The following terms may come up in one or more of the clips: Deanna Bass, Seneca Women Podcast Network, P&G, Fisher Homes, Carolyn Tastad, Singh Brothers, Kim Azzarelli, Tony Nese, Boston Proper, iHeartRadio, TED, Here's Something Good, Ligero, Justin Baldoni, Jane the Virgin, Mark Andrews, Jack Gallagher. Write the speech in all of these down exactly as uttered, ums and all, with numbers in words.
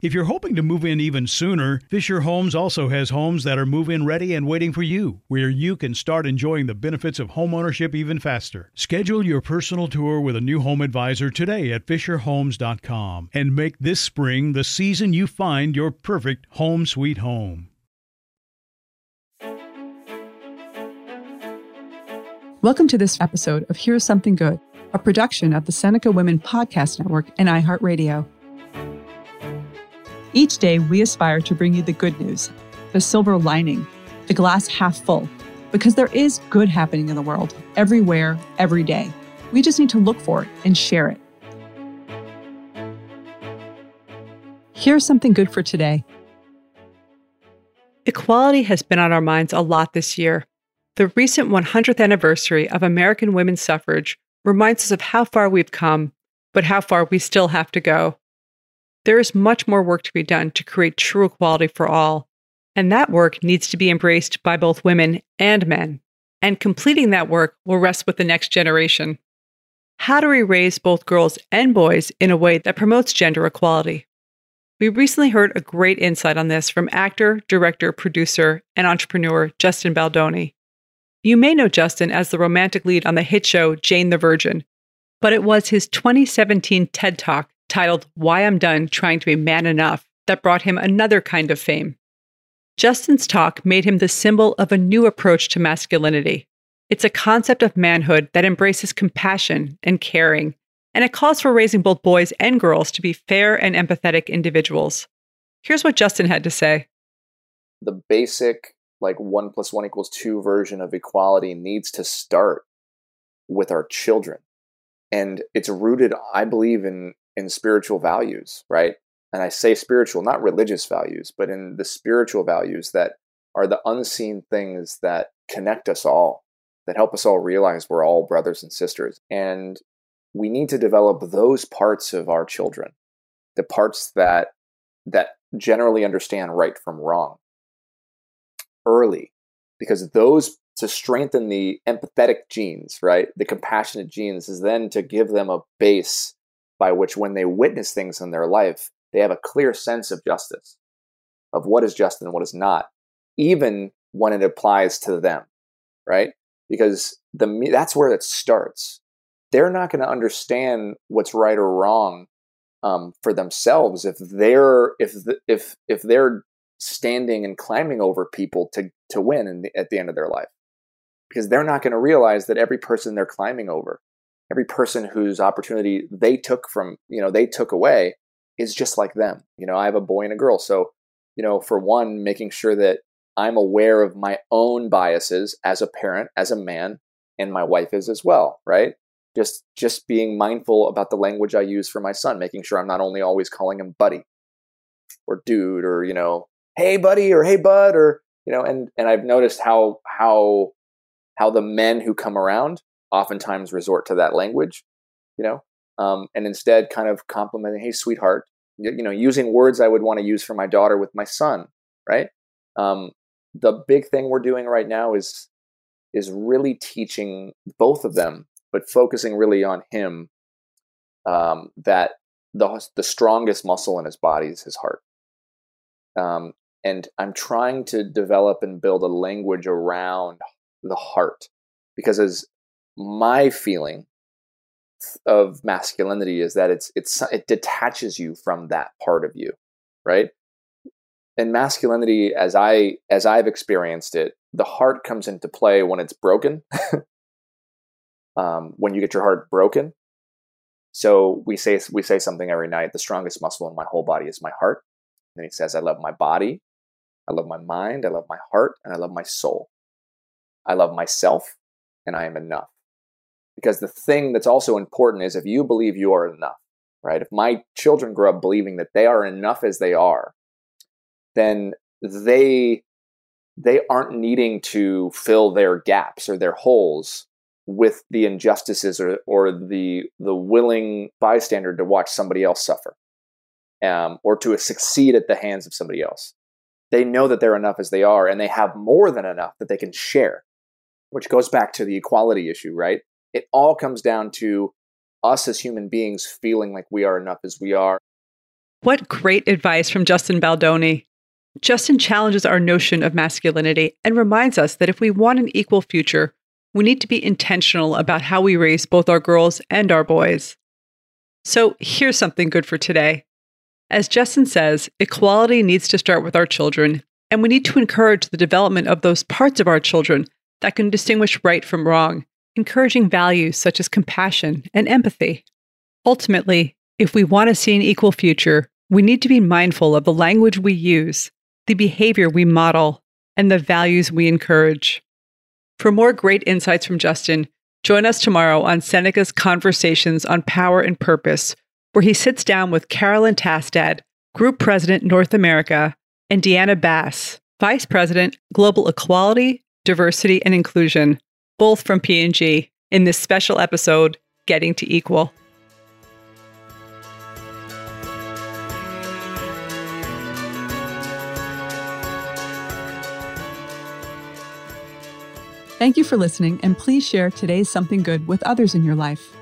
If you're hoping to move in even sooner, Fisher Homes also has homes that are move-in ready and waiting for you, where you can start enjoying the benefits of homeownership even faster. Schedule your personal tour with a new home advisor today at fisher homes dot com and make this spring the season you find your Your perfect home sweet home. Welcome to this episode of Here's Something Good, a production of the Seneca Women Podcast Network and iHeartRadio. Each day, we aspire to bring you the good news, the silver lining, the glass half full, because there is good happening in the world, everywhere, every day. We just need to look for it and share it. Here's something good for today. Equality has been on our minds a lot this year. The recent one hundredth anniversary of American women's suffrage reminds us of how far we've come, but how far we still have to go. There is much more work to be done to create true equality for all, and that work needs to be embraced by both women and men. And completing that work will rest with the next generation. How do we raise both girls and boys in a way that promotes gender equality? We recently heard a great insight on this from actor, director, producer, and entrepreneur Justin Baldoni. You may know Justin as the romantic lead on the hit show Jane the Virgin, but it was his twenty seventeen TED Talk titled Why I'm Done Trying to Be Man Enough that brought him another kind of fame. Justin's talk made him the symbol of a new approach to masculinity. It's a concept of manhood that embraces compassion and caring, and it calls for raising both boys and girls to be fair and empathetic individuals. Here's what Justin had to say. The basic, like, one plus one equals two version of equality needs to start with our children. And it's rooted, I believe, in, in spiritual values, right? And I say spiritual, not religious values, but in the spiritual values that are the unseen things that connect us all, that help us all realize we're all brothers and sisters. And we need to develop those parts of our children, the parts that that generally understand right from wrong early, because those, to strengthen the empathetic genes, right, the compassionate genes, is then to give them a base by which when they witness things in their life, they have a clear sense of justice, of what is just and what is not, even when it applies to them, right? Because the that's where it starts. They're not going to understand what's right or wrong um, for themselves if they're if the, if if they're standing and climbing over people to to win in the, at the end of their life, because they're not going to realize that every person they're climbing over, every person whose opportunity they took from you know they took away is just like them. You know, I have a boy and a girl, so you know, for one, making sure that I'm aware of my own biases as a parent, as a man, and my wife is as well, right? Just just being mindful about the language I use for my son, making sure I'm not only always calling him buddy or dude or, you know, hey buddy or hey bud or, you know, and and I've noticed how how how the men who come around oftentimes resort to that language, you know, um, and instead kind of complimenting, hey sweetheart, you, you know, using words I would want to use for my daughter with my son, right? Um, the big thing we're doing right now is is really teaching both of them, but focusing really on him, um, that the the strongest muscle in his body is his heart. Um, and I'm trying to develop and build a language around the heart, because as my feeling of masculinity is that it's it's it detaches you from that part of you, right? And masculinity, as I as I've experienced it, the heart comes into play when it's broken. Um, when you get your heart broken, so we say we say something every night. The strongest muscle in my whole body is my heart. And then he says, "I love my body, I love my mind, I love my heart, and I love my soul. I love myself, and I am enough." Because the thing that's also important is if you believe you are enough, right? If my children grow up believing that they are enough as they are, then they they aren't needing to fill their gaps or their holes with the injustices or or the the willing bystander to watch somebody else suffer, um, or to succeed at the hands of somebody else. They know that they're enough as they are, and they have more than enough that they can share, which goes back to the equality issue, right? It all comes down to us as human beings feeling like we are enough as we are. What great advice from Justin Baldoni. Justin challenges our notion of masculinity and reminds us that if we want an equal future, we need to be intentional about how we raise both our girls and our boys. So here's something good for today. As Justin says, equality needs to start with our children, and we need to encourage the development of those parts of our children that can distinguish right from wrong, encouraging values such as compassion and empathy. Ultimately, if we want to see an equal future, we need to be mindful of the language we use, the behavior we model, and the values we encourage. For more great insights from Justin, join us tomorrow on Seneca's Conversations on Power and Purpose, where he sits down with Carolyn Tastad, Group President, North America, and Deanna Bass, Vice President, Global Equality, Diversity, and Inclusion, both from P and G, in this special episode, Getting to Equal. Thank you for listening, and please share today's Something Good with others in your life.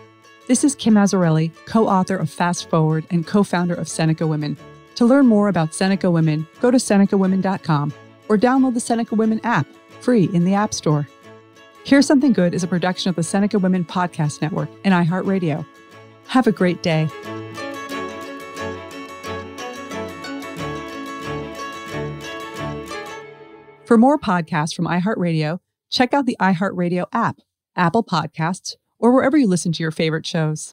This is Kim Azzarelli, co-author of Fast Forward and co-founder of Seneca Women. To learn more about Seneca Women, go to seneca women dot com or download the Seneca Women app, free in the App Store. Here's Something Good is a production of the Seneca Women Podcast Network and iHeartRadio. Have a great day. For more podcasts from iHeartRadio, check out the iHeartRadio app, Apple Podcasts, or wherever you listen to your favorite shows.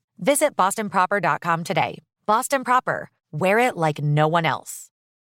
Visit boston proper dot com today. Boston Proper. Wear it like no one else.